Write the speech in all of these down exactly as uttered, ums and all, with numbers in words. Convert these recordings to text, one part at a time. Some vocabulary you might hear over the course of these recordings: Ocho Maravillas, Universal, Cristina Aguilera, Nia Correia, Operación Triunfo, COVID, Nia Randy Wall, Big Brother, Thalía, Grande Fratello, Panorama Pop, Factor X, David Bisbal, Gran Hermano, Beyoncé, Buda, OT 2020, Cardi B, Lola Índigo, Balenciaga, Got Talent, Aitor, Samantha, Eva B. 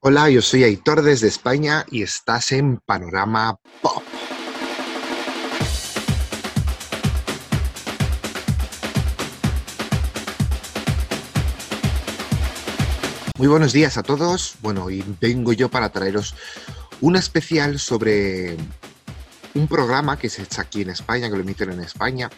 Hola, yo soy Aitor desde España y estás en Panorama Pop. Muy buenos días a todos. Bueno, y vengo yo para traeros un especial sobre un programa que se echa aquí en España, que lo emiten en España.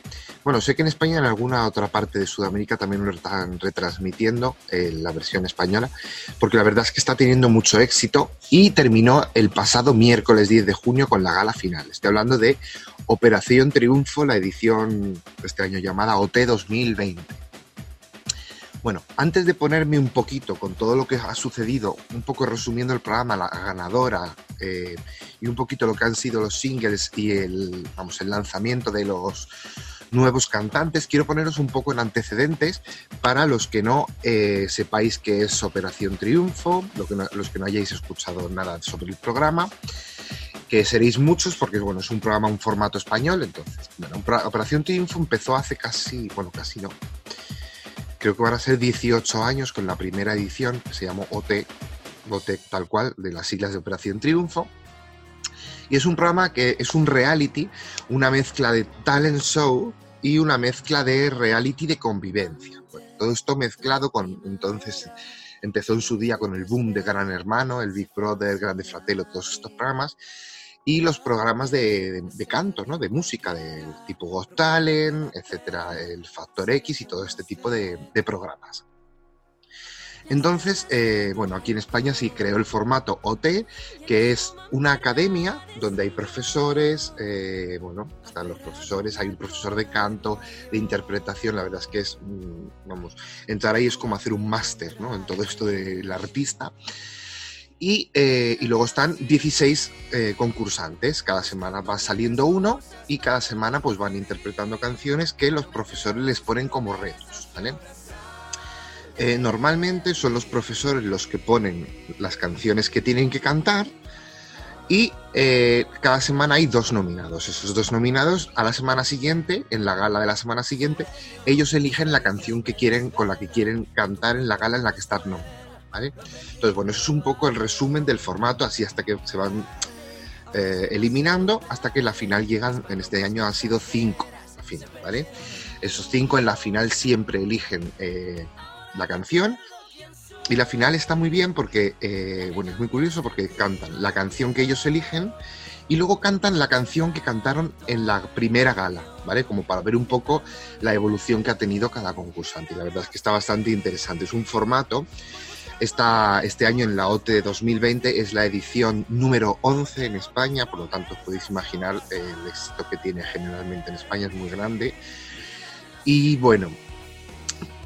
Bueno, sé que en España, en alguna otra parte de Sudamérica también lo están retransmitiendo, eh, la versión española, porque la verdad es que está teniendo mucho éxito y terminó el pasado miércoles diez de junio con la gala final. Estoy hablando de Operación Triunfo, la edición de este año llamada O T dos mil veinte. Bueno, antes de ponerme un poquito con todo lo que ha sucedido, un poco resumiendo el programa, la ganadora eh, y un poquito lo que han sido los singles y el, vamos, el lanzamiento de los nuevos cantantes, quiero poneros un poco en antecedentes para los que no eh, sepáis qué es Operación Triunfo, lo que no, los que no hayáis escuchado nada sobre el programa, que seréis muchos porque bueno, es un programa, un formato español. Entonces, bueno, Operación Triunfo empezó hace casi, bueno, casi no, creo que van a ser dieciocho años con la primera edición, que se llamó O T, O T tal cual, de las siglas de Operación Triunfo. Y es un programa que es un reality, una mezcla de talent show y una mezcla de reality de convivencia. Bueno, todo esto mezclado con, entonces, empezó en su día con el boom de Gran Hermano, el Big Brother, Grande Fratello, todos estos programas. Y los programas de, de, de canto, ¿no? De música, de tipo Got Talent, etcétera, el Factor X y todo este tipo de, de programas. Entonces, eh, bueno, aquí en España sí creó el formato O T, que es una academia donde hay profesores, eh, bueno, están los profesores, hay un profesor de canto, de interpretación. La verdad es que es, vamos, entrar ahí es como hacer un máster, ¿no? En todo esto del artista. Y, eh, y luego están dieciséis eh, concursantes, cada semana va saliendo uno y cada semana pues van interpretando canciones que los profesores les ponen como retos, ¿vale? Eh, normalmente son los profesores los que ponen las canciones que tienen que cantar y eh, cada semana hay dos nominados. Esos dos nominados a la semana siguiente, en la gala de la semana siguiente, ellos eligen la canción que quieren, con la que quieren cantar en la gala en la que están nominados, ¿vale? Entonces, bueno, eso es un poco el resumen del formato, así hasta que se van eh, eliminando, hasta que la final llegan. En este año han sido cinco la final, ¿vale? Esos cinco en la final siempre eligen eh, la canción. Y la final está muy bien porque, eh, bueno, es muy curioso porque cantan la canción que ellos eligen y luego cantan la canción que cantaron en la primera gala, ¿vale? Como para ver un poco la evolución que ha tenido cada concursante. Y la verdad es que está bastante interesante. Es un formato. Esta, este año en la O T dos mil veinte es la edición número once en España, por lo tanto podéis imaginar el éxito que tiene generalmente en España, es muy grande. Y bueno,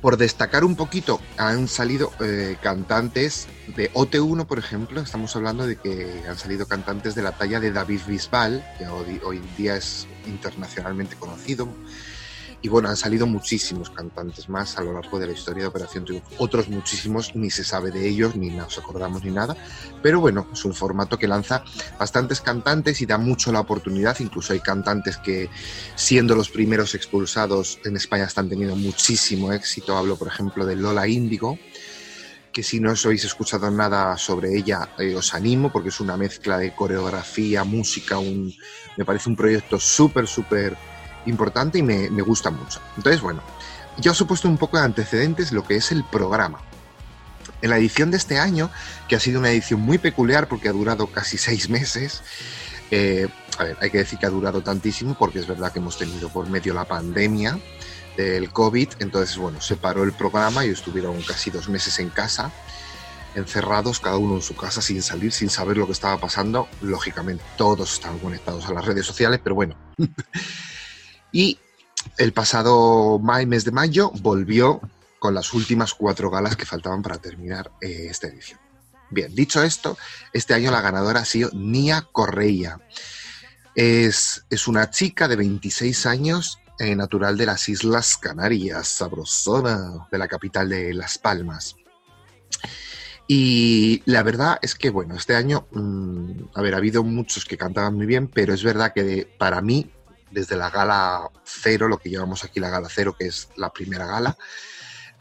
por destacar un poquito, han salido eh, cantantes de O T uno, por ejemplo. Estamos hablando de que han salido cantantes de la talla de David Bisbal, que hoy, hoy en día es internacionalmente conocido. Y bueno, han salido muchísimos cantantes más a lo largo de la historia de Operación Triunfo. Otros muchísimos ni se sabe de ellos, ni nos acordamos ni nada. Pero bueno, es un formato que lanza bastantes cantantes y da mucho la oportunidad. Incluso hay cantantes que, siendo los primeros expulsados en España, están teniendo muchísimo éxito. Hablo, por ejemplo, de Lola Índigo, que si no os habéis escuchado nada sobre ella, eh, os animo, porque es una mezcla de coreografía, música. Un, me parece un proyecto súper, súper importante y me, me gusta mucho. Entonces, bueno, ya os he puesto un poco de antecedentes lo que es el programa. En la edición de este año, que ha sido una edición muy peculiar porque ha durado casi seis meses, eh, a ver, hay que decir que ha durado tantísimo porque es verdad que hemos tenido por medio la pandemia del COVID, entonces, bueno, se paró el programa y estuvieron casi dos meses en casa, encerrados, cada uno en su casa, sin salir, sin saber lo que estaba pasando. Lógicamente, todos estaban conectados a las redes sociales, pero bueno... Y el pasado mes de mayo volvió con las últimas cuatro galas que faltaban para terminar eh, esta edición. Bien, dicho esto, este año la ganadora ha sido Nia Correia. Es, es una chica de veintiséis años, eh, natural de las Islas Canarias, sabrosona, de la capital de Las Palmas. Y la verdad es que, bueno, este año, mmm, a ver, ha habido muchos que cantaban muy bien, pero es verdad que de, para mí, desde la gala cero, lo que llamamos aquí la gala cero, que es la primera gala,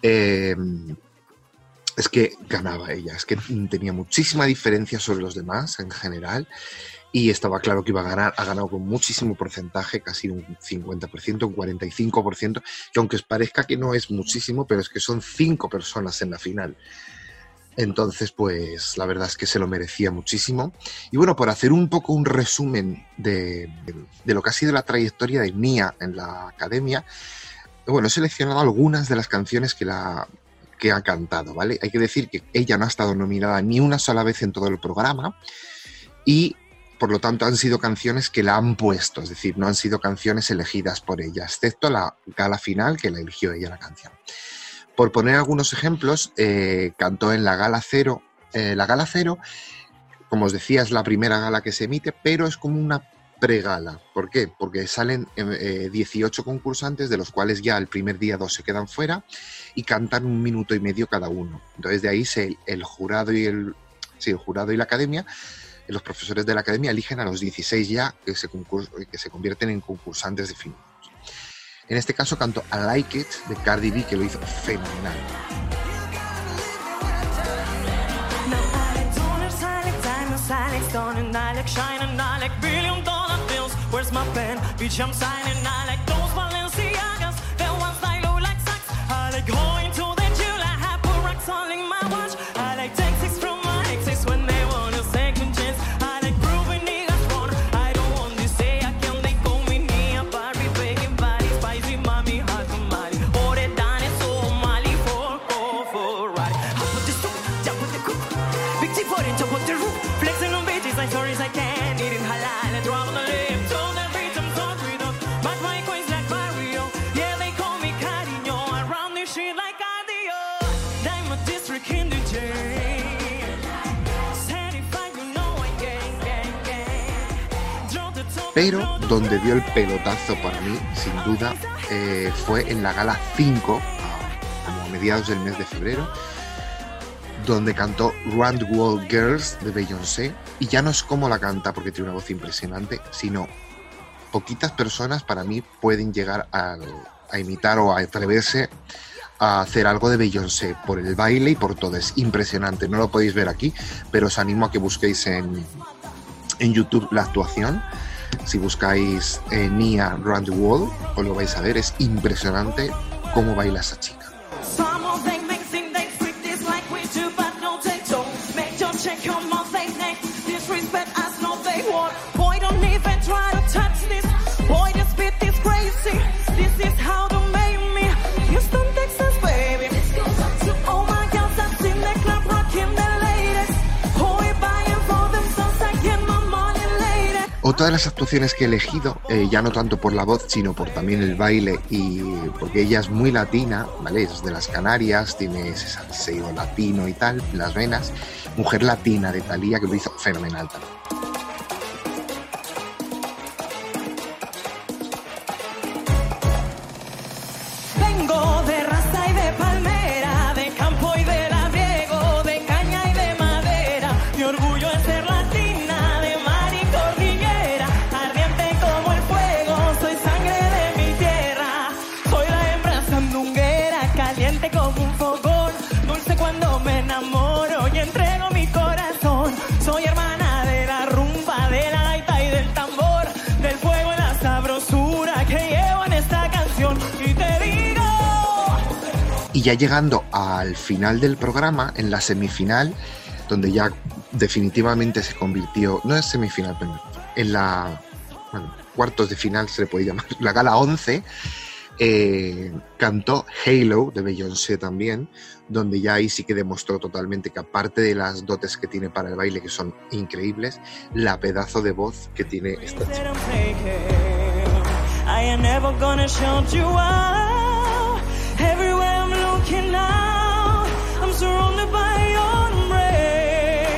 eh, es que ganaba ella, es que tenía muchísima diferencia sobre los demás en general y estaba claro que iba a ganar. Ha ganado con muchísimo porcentaje, casi un cincuenta por ciento, un cuarenta y cinco por ciento, que aunque os parezca que no es muchísimo, pero es que son cinco personas en la final. Entonces, pues la verdad es que se lo merecía muchísimo. Y bueno, por hacer un poco un resumen de, de, de lo que ha sido la trayectoria de Nia en la academia, bueno, he seleccionado algunas de las canciones que la... que ha cantado, ¿vale? Hay que decir que ella no ha estado nominada ni una sola vez en todo el programa y, por lo tanto, han sido canciones que la han puesto, es decir, no han sido canciones elegidas por ella, excepto la gala final que la eligió ella la canción. Por poner algunos ejemplos, eh, cantó en la gala cero. Eh, la gala cero, como os decía, es la primera gala que se emite, pero es como una pregala. ¿Por qué? Porque salen eh, dieciocho concursantes, de los cuales ya el primer día dos se quedan fuera y cantan un minuto y medio cada uno. Entonces de ahí se, el jurado y el, sí, el jurado y la academia, los profesores de la academia eligen a los dieciséis ya que se, concurs- que se convierten en concursantes definidos. En este caso cantó I Like It de Cardi B, que lo hizo fenomenal. Where's my pen? Bitch, I'm signing. I like those Balenciagas. The ones that look like socks. I like going to the jail. I have put rocks on in my watch. I like texts from my exes when they want a second chance. I like proving niggas wrong. I don't want to say I can't. They call me Nia, Barbie, begging body, spicy mommy, hot tamale. All that done is so Mali for for for right. Up with the stoop, down with the coop. Big T for it, top of the roof. Flexing on bitches like stories I can't. Eating halal and drama. Pero donde dio el pelotazo para mí, sin duda, eh, fue en la gala cinco, como a mediados del mes de febrero, donde cantó Randy Wall Girls de Beyoncé. Y ya no es como la canta, porque tiene una voz impresionante, sino poquitas personas para mí pueden llegar a, a imitar o a atreverse a hacer algo de Beyoncé, por el baile y por todo. Es impresionante, no lo podéis ver aquí, pero os animo a que busquéis en, en YouTube la actuación. Si buscáis eh, Nia Randy Wall, os lo vais a ver, es impresionante cómo baila esa chica. Otra de las actuaciones que he elegido, eh, ya no tanto por la voz, sino por también el baile, y porque ella es muy latina, ¿vale? Es de las Canarias, tiene ese salseo latino y tal, las venas. Mujer Latina de Thalía, que lo hizo fenomenal también. Ya llegando al final del programa, en la semifinal, donde ya definitivamente se convirtió, no es semifinal, pero en la, bueno, cuartos de final se le puede llamar, la gala once, eh, cantó Halo de Beyoncé también, donde ya ahí sí que demostró totalmente que, aparte de las dotes que tiene para el baile, que son increíbles, la pedazo de voz que tiene esta chica. Everywhere I'm looking now, I'm surrounded by your embrace.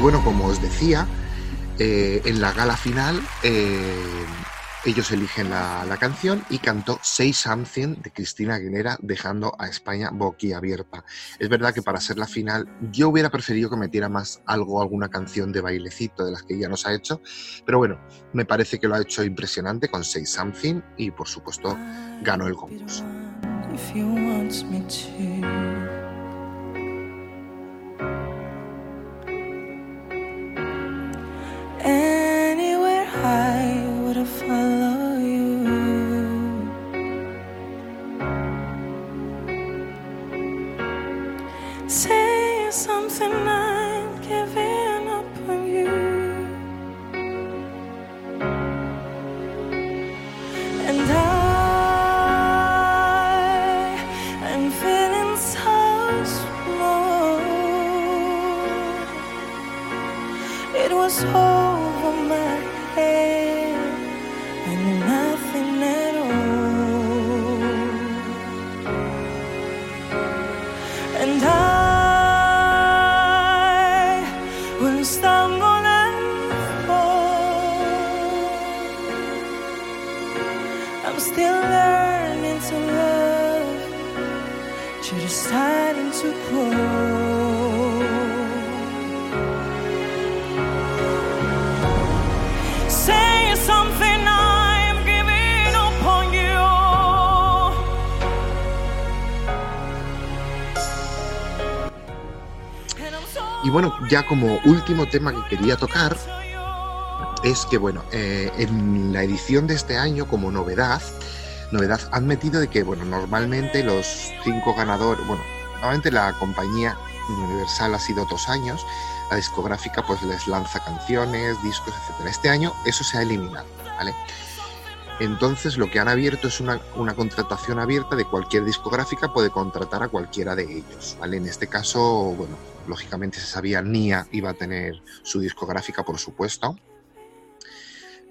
bueno, como os decía, eh, en la gala final eh, ellos eligen la, la canción y cantó Say Something de Cristina Aguilera, dejando a España boquiabierta. Es verdad que para ser la final yo hubiera preferido que metiera más algo, alguna canción de bailecito de las que ya nos ha hecho, pero bueno, me parece que lo ha hecho impresionante con Say Something y por supuesto ganó el concurso. If you want me to. Anywhere I would have followed you. Say something, I'm giving up on you. And I am feeling so small. It was all. Y bueno, ya como último tema que quería tocar es que, bueno, eh, en la edición de este año, como novedad, novedad han metido de que, bueno, normalmente los cinco ganadores, bueno, normalmente la compañía Universal ha sido otros años, la discográfica pues les lanza canciones, discos, etcétera. Este año eso se ha eliminado, ¿vale? Entonces lo que han abierto es una, una contratación abierta de cualquier discográfica, puede contratar a cualquiera de ellos, ¿vale? En este caso, bueno, lógicamente se sabía, Nia iba a tener su discográfica, por supuesto,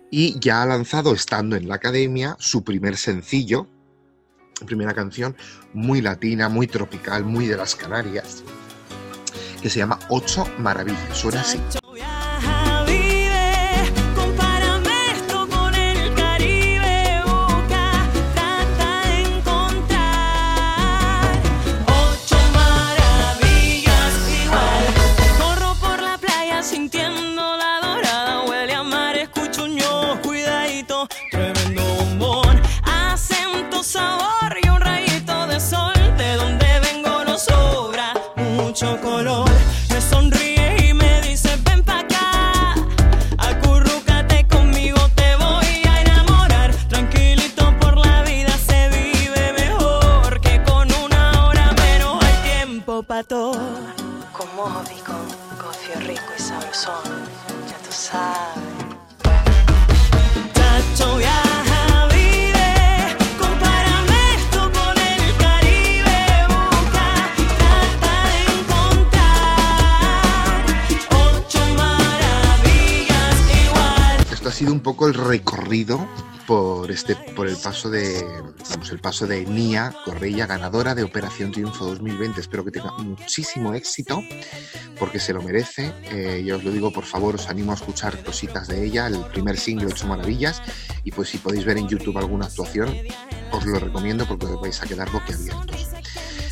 y ya ha lanzado, estando en la academia, su primer sencillo, primera canción, muy latina, muy tropical, muy de las Canarias, que se llama Ocho Maravillas, suena así. El recorrido por este por el paso de vamos, el paso de Nia Correia, ganadora de Operación Triunfo dos mil veinte. Espero que tenga muchísimo éxito porque se lo merece. Eh, yo os lo digo, por favor, os animo a escuchar cositas de ella, el primer single Ocho Maravillas, y pues si podéis ver en YouTube alguna actuación, os lo recomiendo porque os vais a quedar boquiabiertos.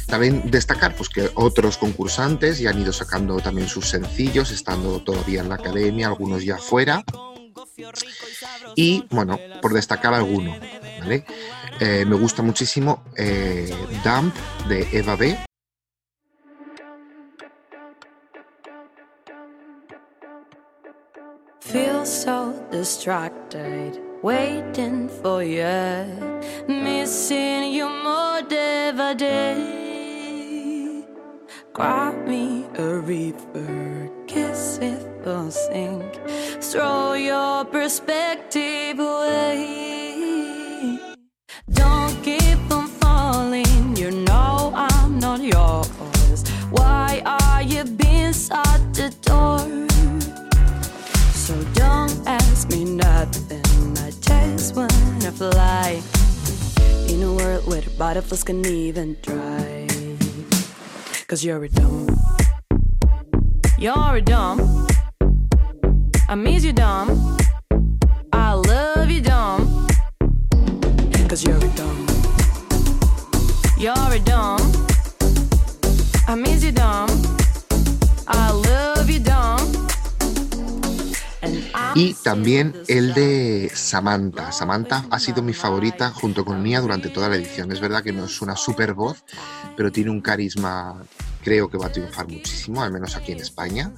También destacar pues que otros concursantes ya han ido sacando también sus sencillos, estando todavía en la academia, algunos ya fuera. Y bueno, por destacar alguno, ¿vale? Eh, me gusta muchísimo eh, Dump de Eva B. Feel so distracted, waiting for you, missing you more every day. Grab me a reaper, kiss it or sink. Throw your perspective away. Don't keep on falling. You know I'm not yours. Why are you being such a dork? So don't ask me nothing. I just wanna fly in a world where the butterflies can even try. 'Cause you're a dumb. You're a dumb. I miss you, dumb. I love you, dumb. Cause you're dumb. You're a dumb. I miss you, dumb. I love you, dumb. Y también el de Samantha. Samantha ha sido mi favorita junto con Nia durante toda la edición. Es verdad que no es una super voz, pero tiene un carisma, creo que va a triunfar muchísimo, al menos aquí en España.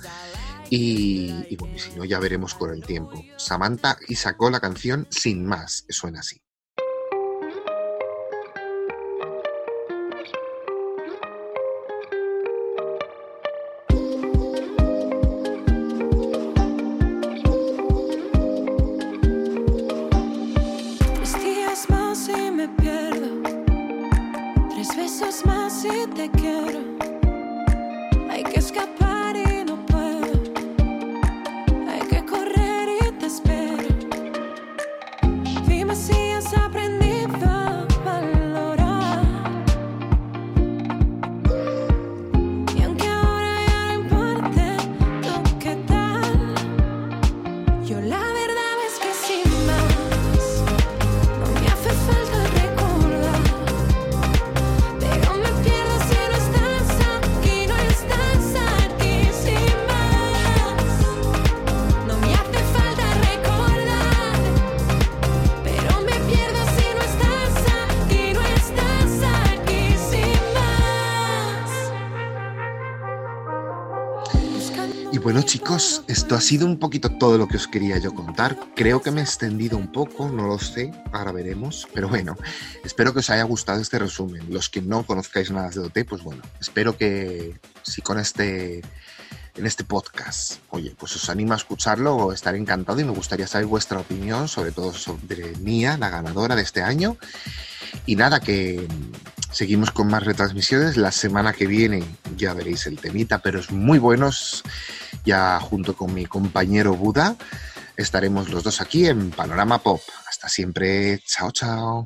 Y, y bueno, si no, ya veremos con el tiempo. Samantha y sacó la canción Sin Más, que suena así. Bueno, chicos, esto ha sido un poquito todo lo que os quería yo contar. Creo que me he extendido un poco, no lo sé, ahora veremos. Pero bueno, espero que os haya gustado este resumen. Los que no conozcáis nada de O T, pues bueno, espero que si con este, en este podcast, oye, pues os animo a escucharlo, estaré encantado y me gustaría saber vuestra opinión, sobre todo sobre Nia, la ganadora de este año. Y nada, que seguimos con más retransmisiones. La semana que viene ya veréis el temita, pero es muy bueno. Ya junto con mi compañero Buda estaremos los dos aquí en Panorama Pop. Hasta siempre. Chao, chao.